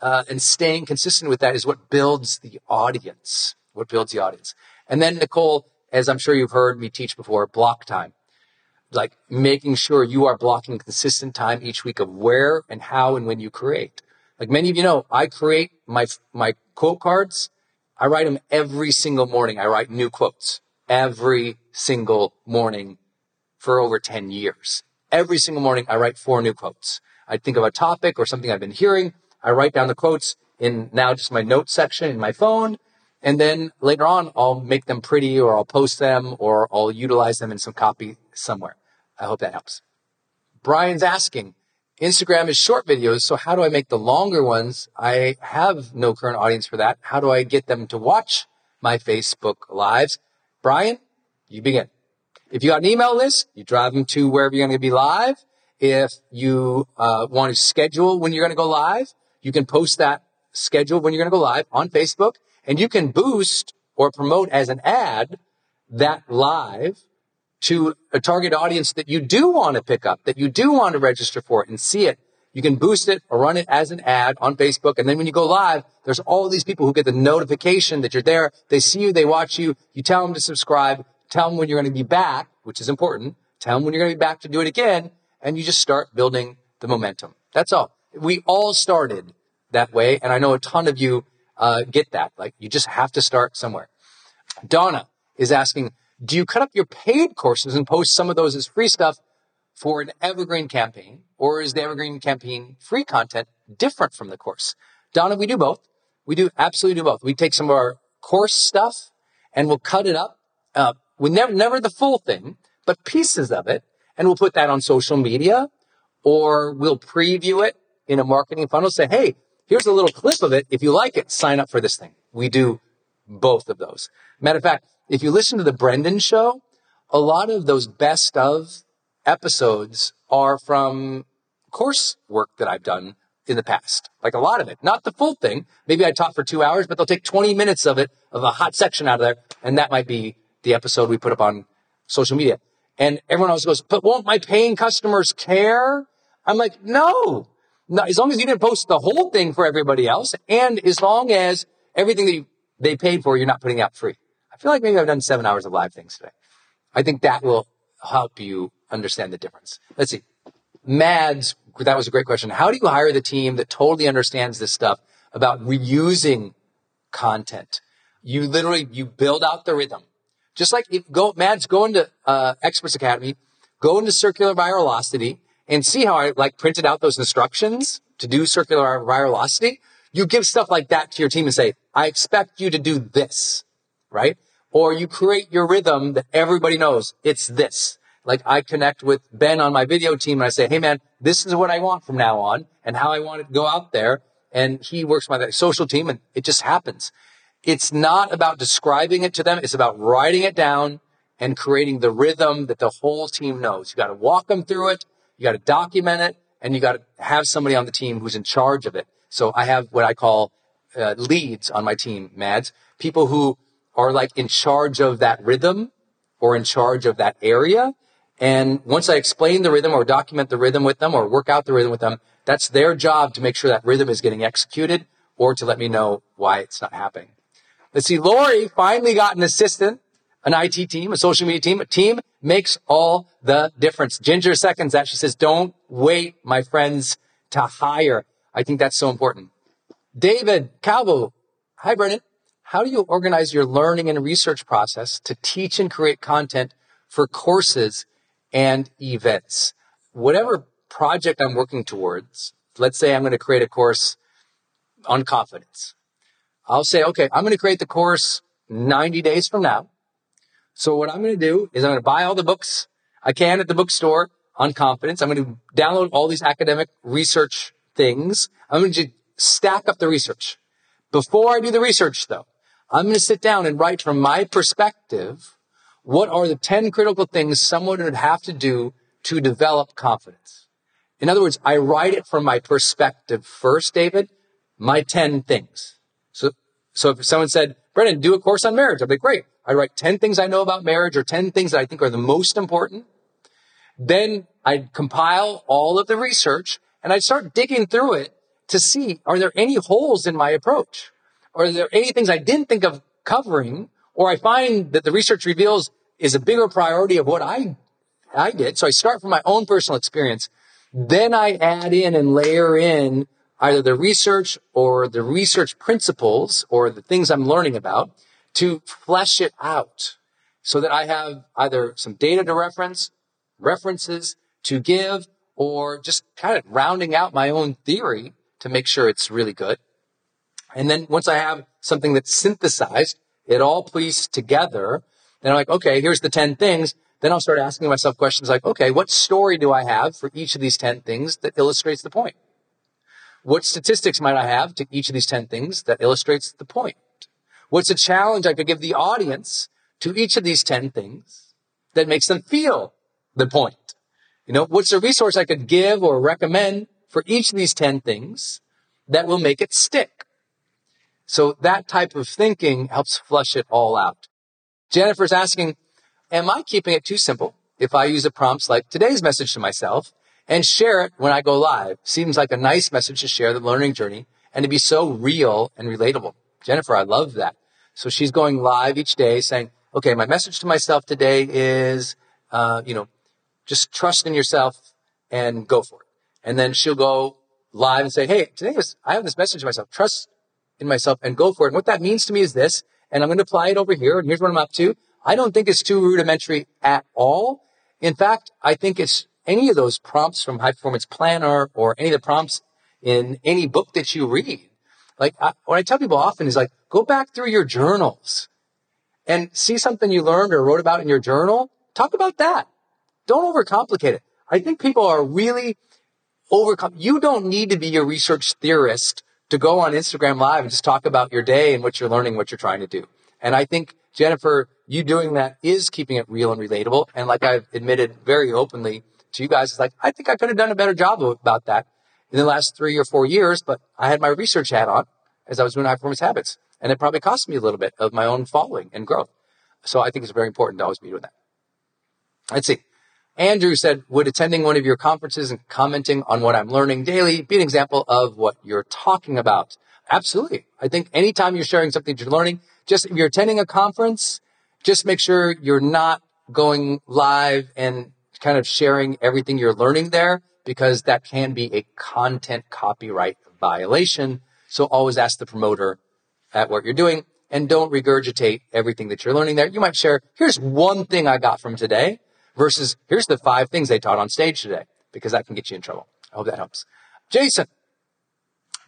and staying consistent with that is what builds the audience, And then, Nicole, as I'm sure you've heard me teach before, block time. Like, making sure you are blocking consistent time each week of where and how and when you create. Like, many of you know, I create my quote cards. I write them every single morning. I write new quotes every single morning for over 10 years. Every single morning, I write 4 new quotes. I think of a topic or something I've been hearing. I write down the quotes in now just my notes section in my phone. And then later on, I'll make them pretty, or I'll post them, or I'll utilize them in some copy somewhere. I hope that helps. Brian's asking, Instagram is short videos, so how do I make the longer ones? I have no current audience for that. How do I get them to watch my Facebook Lives? Brian, you begin. If you got an email list, you drive them to wherever you're going to be live. If you want to schedule when you're going to go live, you can post that schedule when you're going to go live on Facebook, and you can boost or promote as an ad that live to a target audience that you do want to pick up, that you do want to register for and see it. You can boost it or run it as an ad on Facebook. And then when you go live, there's all these people who get the notification that you're there. They see you, they watch you. You tell them to subscribe. Tell them when you're going to be back, which is important. Tell them when you're going to be back to do it again. And you just start building the momentum. That's all. We all started that way. And I know a ton of you get that. Like, you just have to start somewhere. Donna is asking, do you cut up your paid courses and post some of those as free stuff for an evergreen campaign? Or is the evergreen campaign free content different from the course? Donna, we do both. We do absolutely do both. We take some of our course stuff and we'll cut it up. We never the full thing, but pieces of it. And we'll put that on social media, or we'll preview it in a marketing funnel. Say, hey, here's a little clip of it. If you like it, sign up for this thing. We do both of those. Matter of fact, if you listen to the Brendon show, a lot of those best of episodes are from coursework that I've done in the past. Like, a lot of it, not the full thing. Maybe I taught for 2 hours, but they'll take 20 minutes of it, of a hot section out of there. And that might be the episode we put up on social media. And everyone else goes, but won't my paying customers care? I'm like, no, as long as you didn't post the whole thing for everybody else. And as long as everything that they paid for, you're not putting out free. I feel like maybe I've done 7 hours of live things today. I think that will help you understand the difference. Let's see. Mads, that was a great question. How do you hire the team that totally understands this stuff about reusing content? You literally, you build out the rhythm. Just like, Mads, go into Experts Academy, go into Circular Virality, and see how I printed out those instructions to do Circular Virality. You give stuff like that to your team and say, I expect you to do this, right? Or you create your rhythm that everybody knows it's this. Like I connect with Ben on my video team and I say, hey man, this is what I want from now on and how I want it to go out there. And he works my social team and it just happens. It's not about describing it to them. It's about writing it down and creating the rhythm that the whole team knows. You got to walk them through it. You got to document it and you got to have somebody on the team who's in charge of it. So I have what I call leads on my team, Mads, people who are like in charge of that rhythm or in charge of that area. And once I explain the rhythm or document the rhythm with them or work out the rhythm with them, that's their job to make sure that rhythm is getting executed or to let me know why it's not happening. Let's see, Lori finally got an assistant, an IT team, a social media team. A team makes all the difference. Ginger seconds that. She says, don't wait, my friends, to hire. I think that's so important. David Calvo. Hi, Brendon. How do you organize your learning and research process to teach and create content for courses and events? Whatever project I'm working towards, let's say I'm going to create a course on confidence. I'll say, okay, I'm going to create the course 90 days from now. So what I'm going to do is I'm going to buy all the books I can at the bookstore on confidence. I'm going to download all these academic research things. I'm going to stack up the research. Before I do the research, though, I'm going to sit down and write from my perspective, what are the 10 critical things someone would have to do to develop confidence? In other words, I write it from my perspective first, David, my 10 things. So if someone said, Brendon, do a course on marriage, I'd be great. I write 10 things I know about marriage or 10 things that I think are the most important. Then I'd compile all of the research and I'd start digging through it to see, are there any holes in my approach? Are there any things I didn't think of covering, or I find that the research reveals is a bigger priority of what I did? So I start from my own personal experience. Then I add in and layer in either the research or the research principles or the things I'm learning about to flesh it out so that I have either some data to reference, references to give, or just kind of rounding out my own theory to make sure it's really good. And then once I have something that's synthesized, it all pieced together, then I'm like, okay, here's the 10 things. Then I'll start asking myself questions like, okay, what story do I have for each of these 10 things that illustrates the point? What statistics might I have to each of these 10 things that illustrates the point? What's a challenge I could give the audience to each of these 10 things that makes them feel the point? You know, what's a resource I could give or recommend for each of these 10 things that will make it stick? So that type of thinking helps flush it all out. Jennifer's asking, am I keeping it too simple if I use the prompts like today's message to myself and share it when I go live? Seems like a nice message to share the learning journey and to be so real and relatable. Jennifer, I love that. So she's going live each day saying, okay, my message to myself today is, just trust in yourself and go for it. And then she'll go live and say, hey, I have this message to myself, trust in myself and go for it. And what that means to me is this, and I'm going to apply it over here. And here's what I'm up to. I don't think it's too rudimentary at all. In fact, I think it's any of those prompts from High Performance Planner or any of the prompts in any book that you read. Like what I tell people often is like, go back through your journals and see something you learned or wrote about in your journal. Talk about that. Don't overcomplicate it. I think people are really you don't need to be a research theorist to go on Instagram Live and just talk about your day and what you're learning, what you're trying to do. And I think, Jennifer, you doing that is keeping it real and relatable. And like I've admitted very openly to you guys, it's like, I think I could have done a better job about that in the last 3 or 4 years, but I had my research hat on as I was doing High Performance Habits. And it probably cost me a little bit of my own following and growth. So I think it's very important to always be doing that. Let's see. Andrew said, would attending one of your conferences and commenting on what I'm learning daily be an example of what you're talking about? Absolutely. I think anytime you're sharing something you're learning, just if you're attending a conference, just make sure you're not going live and kind of sharing everything you're learning there, because that can be a content copyright violation. So always ask the promoter at what you're doing and don't regurgitate everything that you're learning there. You might share, here's one thing I got from today, versus here's the 5 things they taught on stage today, because that can get you in trouble. I hope that helps. Jason.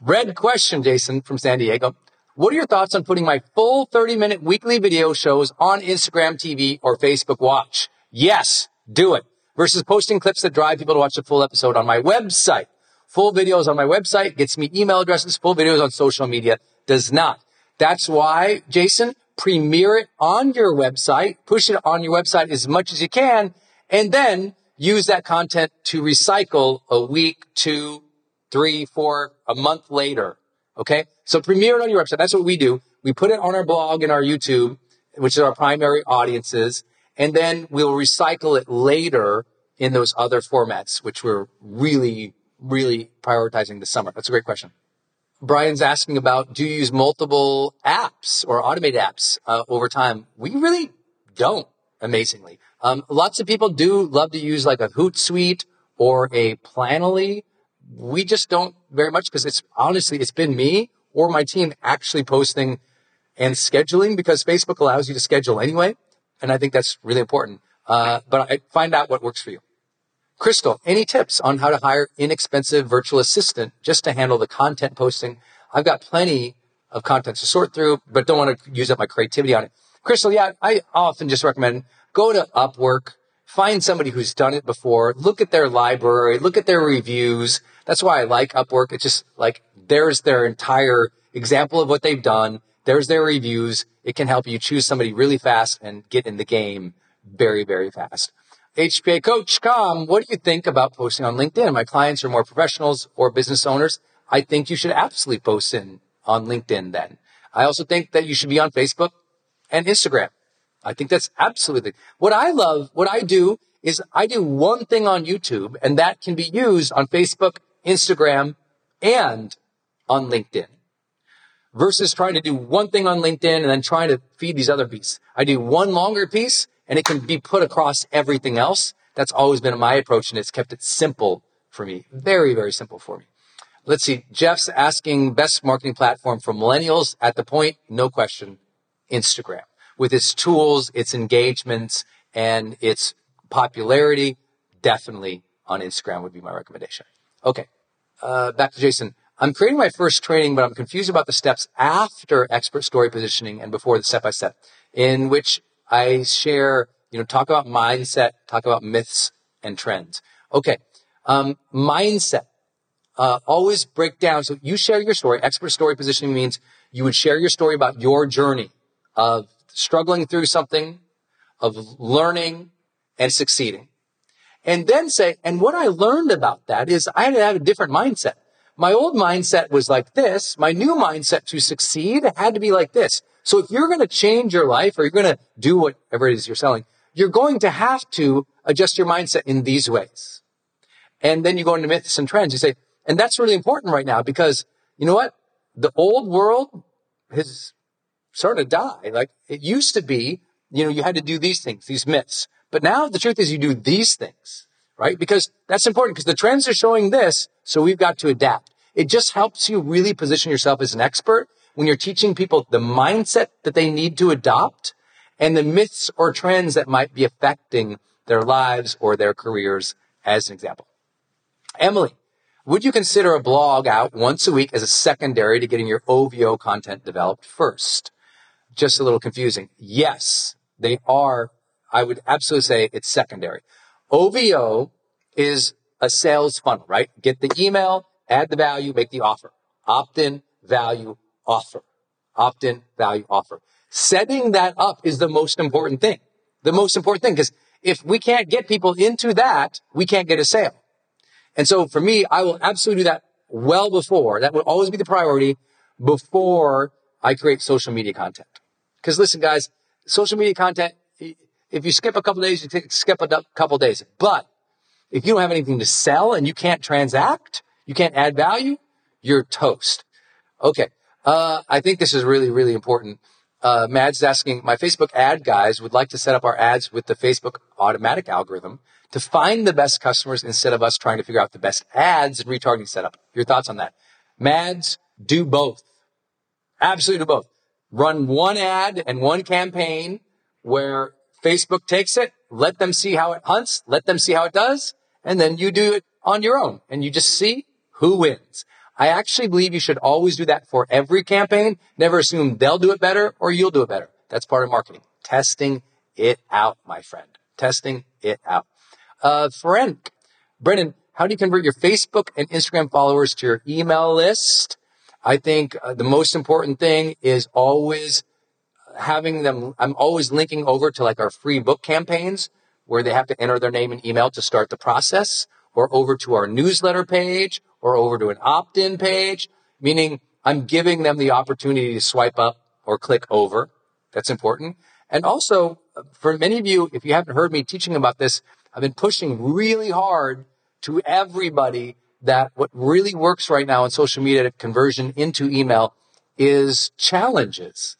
Red question, Jason from San Diego. What are your thoughts on putting my full 30-minute weekly video shows on Instagram TV or Facebook Watch? Yes, do it. Versus posting clips that drive people to watch the full episode on my website. Full videos on my website gets me email addresses. Full videos on social media does not. That's why, Jason, premiere it on your website. Push it on your website as much as you can. And then use that content to recycle a week, 2, 3, 4, a month later. Okay, so premiere it on your website. That's what we do. We put it on our blog and our YouTube, which are our primary audiences, and then we'll recycle it later in those other formats, which we're really, really prioritizing this summer. That's a great question. Brian's asking about, do you use multiple apps or automate apps over time? We really don't, amazingly. Lots of people do love to use like a Hootsuite or a Planoly. We just don't very much because it's honestly, it's been me or my team actually posting and scheduling because Facebook allows you to schedule anyway. And I think that's really important. But I find out what works for you. Crystal, any tips on how to hire inexpensive virtual assistant just to handle the content posting? I've got plenty of content to sort through, but don't want to use up my creativity on it. Crystal, yeah, I often just recommend go to Upwork. Find somebody who's done it before. Look at their library. Look at their reviews. That's why I like Upwork. It's just like there's their entire example of what they've done. There's their reviews. It can help you choose somebody really fast and get in the game very, very fast. HPA Coach.com, what do you think about posting on LinkedIn? My clients are more professionals or business owners. I think you should absolutely post on LinkedIn then. I also think that you should be on Facebook and Instagram. I think that's absolutely what I love. What I do is I do one thing on YouTube and that can be used on Facebook, Instagram, and on LinkedIn versus trying to do one thing on LinkedIn and then trying to feed these other pieces. I do one longer piece and it can be put across everything else. That's always been my approach and it's kept it simple for me. Very, very simple for me. Let's see. Jeff's asking best marketing platform for millennials at the point. No question. Instagram. With its tools, its engagements, and its popularity, definitely on Instagram would be my recommendation. Okay, back to Jason. I'm creating my first training, but I'm confused about the steps after expert story positioning and before the step-by-step, in which I share, talk about mindset, talk about myths and trends. Okay, mindset. Always break down. So you share your story. Expert story positioning means you would share your story about your journey of struggling through something, of learning and succeeding. And then say, and what I learned about that is I had to have a different mindset. My old mindset was like this. My new mindset to succeed had to be like this. So if you're going to change your life or you're going to do whatever it is you're selling, you're going to have to adjust your mindset in these ways. And then you go into myths and trends. You say, and that's really important right now because you know what? The old world has starting to die. Like it used to be, you had to do these things, these myths. But now the truth is you do these things, right? Because that's important because the trends are showing this. So we've got to adapt. It just helps you really position yourself as an expert when you're teaching people the mindset that they need to adopt and the myths or trends that might be affecting their lives or their careers as an example. Emily, would you consider a blog out once a week as a secondary to getting your OVO content developed first? Just a little confusing. Yes, they are. I would absolutely say it's secondary. OVO is a sales funnel, right? Get the email, add the value, make the offer. Opt-in, value, offer. Opt-in, value, offer. Setting that up is the most important thing. The most important thing, because if we can't get people into that, we can't get a sale. And so for me, I will absolutely do that well before. That will always be the priority before I create social media content. Because listen, guys, social media content, if you skip a couple days, you skip a couple days. But if you don't have anything to sell and you can't transact, you can't add value, you're toast. Okay, I think this is really, really important. Mad's asking, my Facebook ad guys would like to set up our ads with the Facebook automatic algorithm to find the best customers instead of us trying to figure out the best ads and retargeting setup. Your thoughts on that? Mads, do both. Absolutely do both. Run one ad and one campaign where Facebook takes it, let them see how it hunts, let them see how it does, and then you do it on your own and you just see who wins. I actually believe you should always do that for every campaign. Never assume they'll do it better or you'll do it better. That's part of marketing. Testing it out, my friend. Testing it out. Brendon, how do you convert your Facebook and Instagram followers to your email list? I think the most important thing is always having them. I'm always linking over to like our free book campaigns where they have to enter their name and email to start the process, or over to our newsletter page, or over to an opt-in page, meaning I'm giving them the opportunity to swipe up or click over. That's important. And also, for many of you, if you haven't heard me teaching about this, I've been pushing really hard to everybody that what really works right now in social media conversion into email is challenges.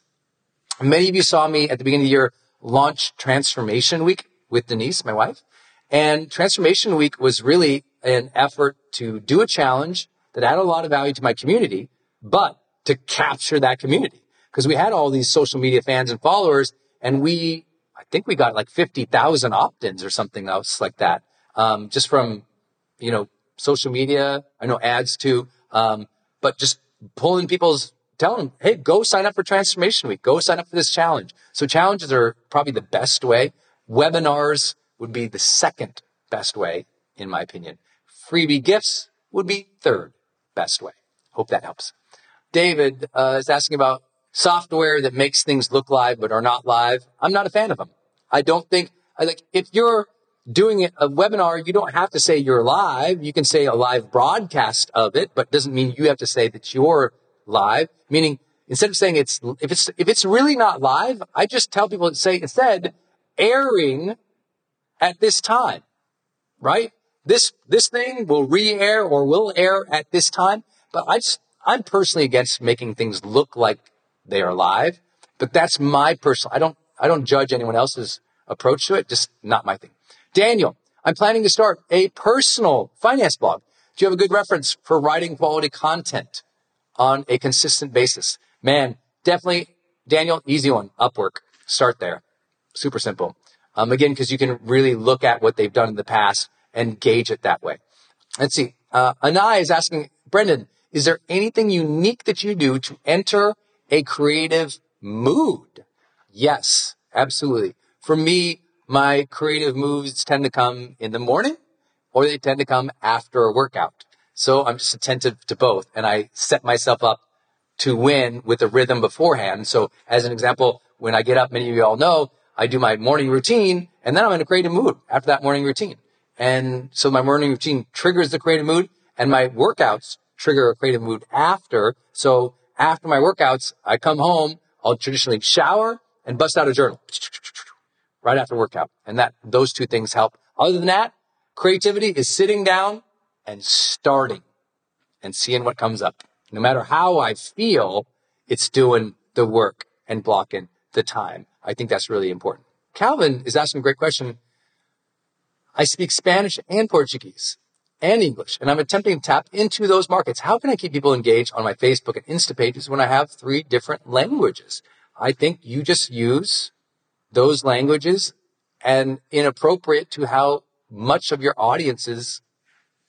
Many of you saw me at the beginning of the year launch Transformation Week with Denise, my wife. And Transformation Week was really an effort to do a challenge that added a lot of value to my community, but to capture that community. Because we had all these social media fans and followers, and I think we got like 50,000 opt-ins or something else like that, just from, social media, I know ads too, but just pulling telling them, hey, go sign up for Transformation Week. Go sign up for this challenge. So challenges are probably the best way. Webinars would be the second best way, in my opinion. Freebie gifts would be third best way. Hope that helps. David is asking about software that makes things look live but are not live. I'm not a fan of them. If you're doing a webinar, you don't have to say you're live. You can say a live broadcast of it, but it doesn't mean you have to say that you're live. Meaning, instead of saying if it's really not live, I just tell people to say instead airing at this time, right? This thing will re-air or will air at this time. But I'm personally against making things look like they are live. But that's my personal. I don't judge anyone else's approach to it. Just not my thing. Daniel, I'm planning to start a personal finance blog. Do you have a good reference for writing quality content on a consistent basis? Man, definitely, Daniel, easy one. Upwork. Start there. Super simple. Again, because you can really look at what they've done in the past and gauge it that way. Let's see. Anai is asking, Brendon, is there anything unique that you do to enter a creative mood? Yes, absolutely. For me, my creative moods tend to come in the morning, or they tend to come after a workout. So I'm just attentive to both, and I set myself up to win with a rhythm beforehand. So as an example, when I get up, many of you all know, I do my morning routine, and then I'm in a creative mood after that morning routine. And so my morning routine triggers the creative mood, and my workouts trigger a creative mood after. So after my workouts, I come home, I'll traditionally shower and bust out a journal right after workout. And those two things help. Other than that, creativity is sitting down and starting and seeing what comes up. No matter how I feel, it's doing the work and blocking the time. I think that's really important. Calvin is asking a great question. I speak Spanish and Portuguese and English, and I'm attempting to tap into those markets. How can I keep people engaged on my Facebook and Insta pages when I have 3 different languages? I think you just use those languages and inappropriate to how much of your audiences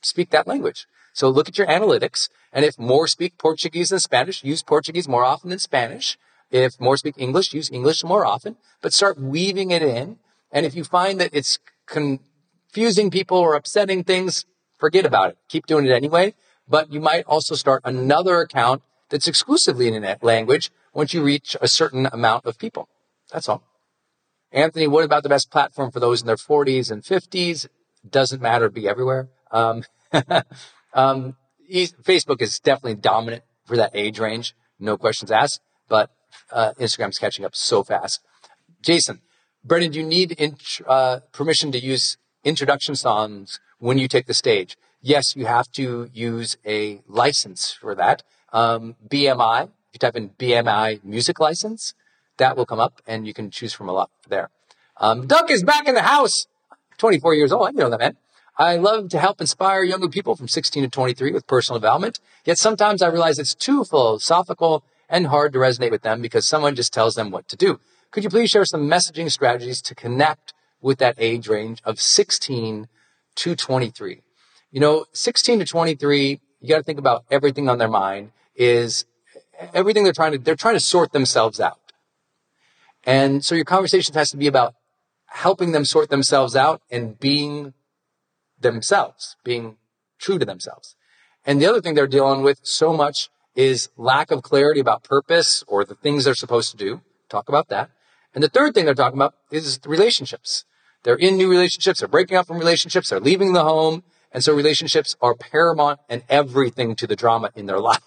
speak that language. So look at your analytics, and if more speak Portuguese than Spanish, use Portuguese more often than Spanish. If more speak English, use English more often, but start weaving it in. And if you find that it's confusing people or upsetting things, forget about it. Keep doing it anyway. But you might also start another account that's exclusively in that language once you reach a certain amount of people. That's all. Anthony, what about the best platform for those in their 40s and 50s? Doesn't matter. Be everywhere. Facebook is definitely dominant for that age range. No questions asked. But Instagram's catching up so fast. Jason, Brendon, do you need permission to use introduction songs when you take the stage? Yes, you have to use a license for that. BMI, if you type in BMI music license, that will come up, and you can choose from a lot there. Doug is back in the house. 24 years old. I know that, man. I love to help inspire younger people from 16 to 23 with personal development. Yet sometimes I realize it's too philosophical and hard to resonate with them because someone just tells them what to do. Could you please share some messaging strategies to connect with that age range of 16 to 23? 16 to 23, you got to think about everything on their mind is everything they're trying to sort themselves out. And so your conversation has to be about helping them sort themselves out and being themselves, being true to themselves. And the other thing they're dealing with so much is lack of clarity about purpose or the things they're supposed to do. Talk about that. And the third thing they're talking about is relationships. They're in new relationships. They're breaking up from relationships. They're leaving the home. And so relationships are paramount and everything to the drama in their life.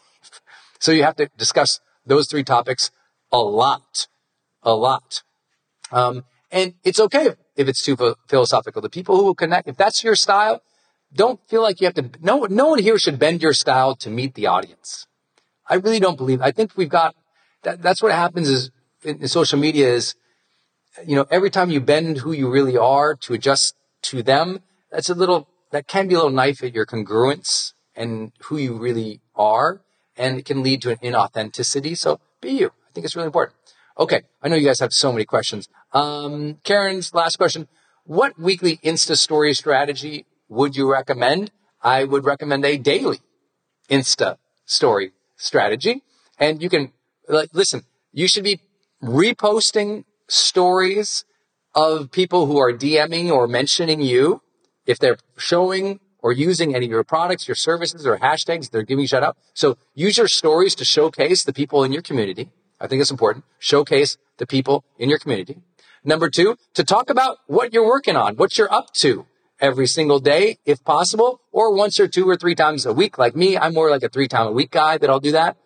So you have to discuss those three topics a lot. And it's okay if it's too philosophical. The people who will connect, if that's your style, don't feel like you have to, no one here should bend your style to meet the audience. I really don't believe, I think we've got, that's what happens is in social media is, you know, every time you bend who you really are to adjust to them, that can be a little knife at your congruence and who you really are. And it can lead to an inauthenticity. So be you. I think it's really important. Okay. I know you guys have so many questions. Karen's last question. What weekly Insta story strategy would you recommend? I would recommend a daily Insta story strategy. And you can, listen, you should be reposting stories of people who are DMing or mentioning you. If they're showing or using any of your products, your services, or hashtags, they're giving you a shout out. So use your stories to showcase the people in your community. I think it's important. Showcase the people in your community. Number two, to talk about what you're working on, what you're up to every single day, if possible, or once or two or three times a week. Like me, I'm more like a 3-time-a-week guy that I'll do that.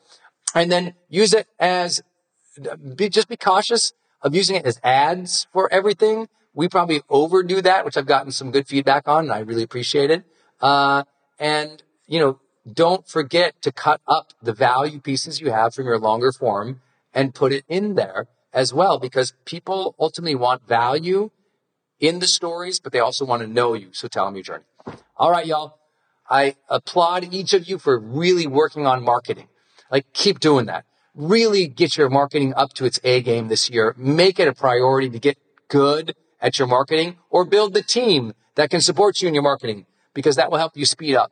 And then use it as, just be cautious of using it as ads for everything. We probably overdo that, which I've gotten some good feedback on, and I really appreciate it. And, you know, don't forget to cut up the value pieces you have from your longer form and put it in there as well, because people ultimately want value in the stories, but they also want to know you. So tell them your journey. All right, y'all. I applaud each of you for really working on marketing. Like, keep doing that. Really get your marketing up to its A game this year. Make it a priority to get good at your marketing, or build the team that can support you in your marketing, because that will help you speed up.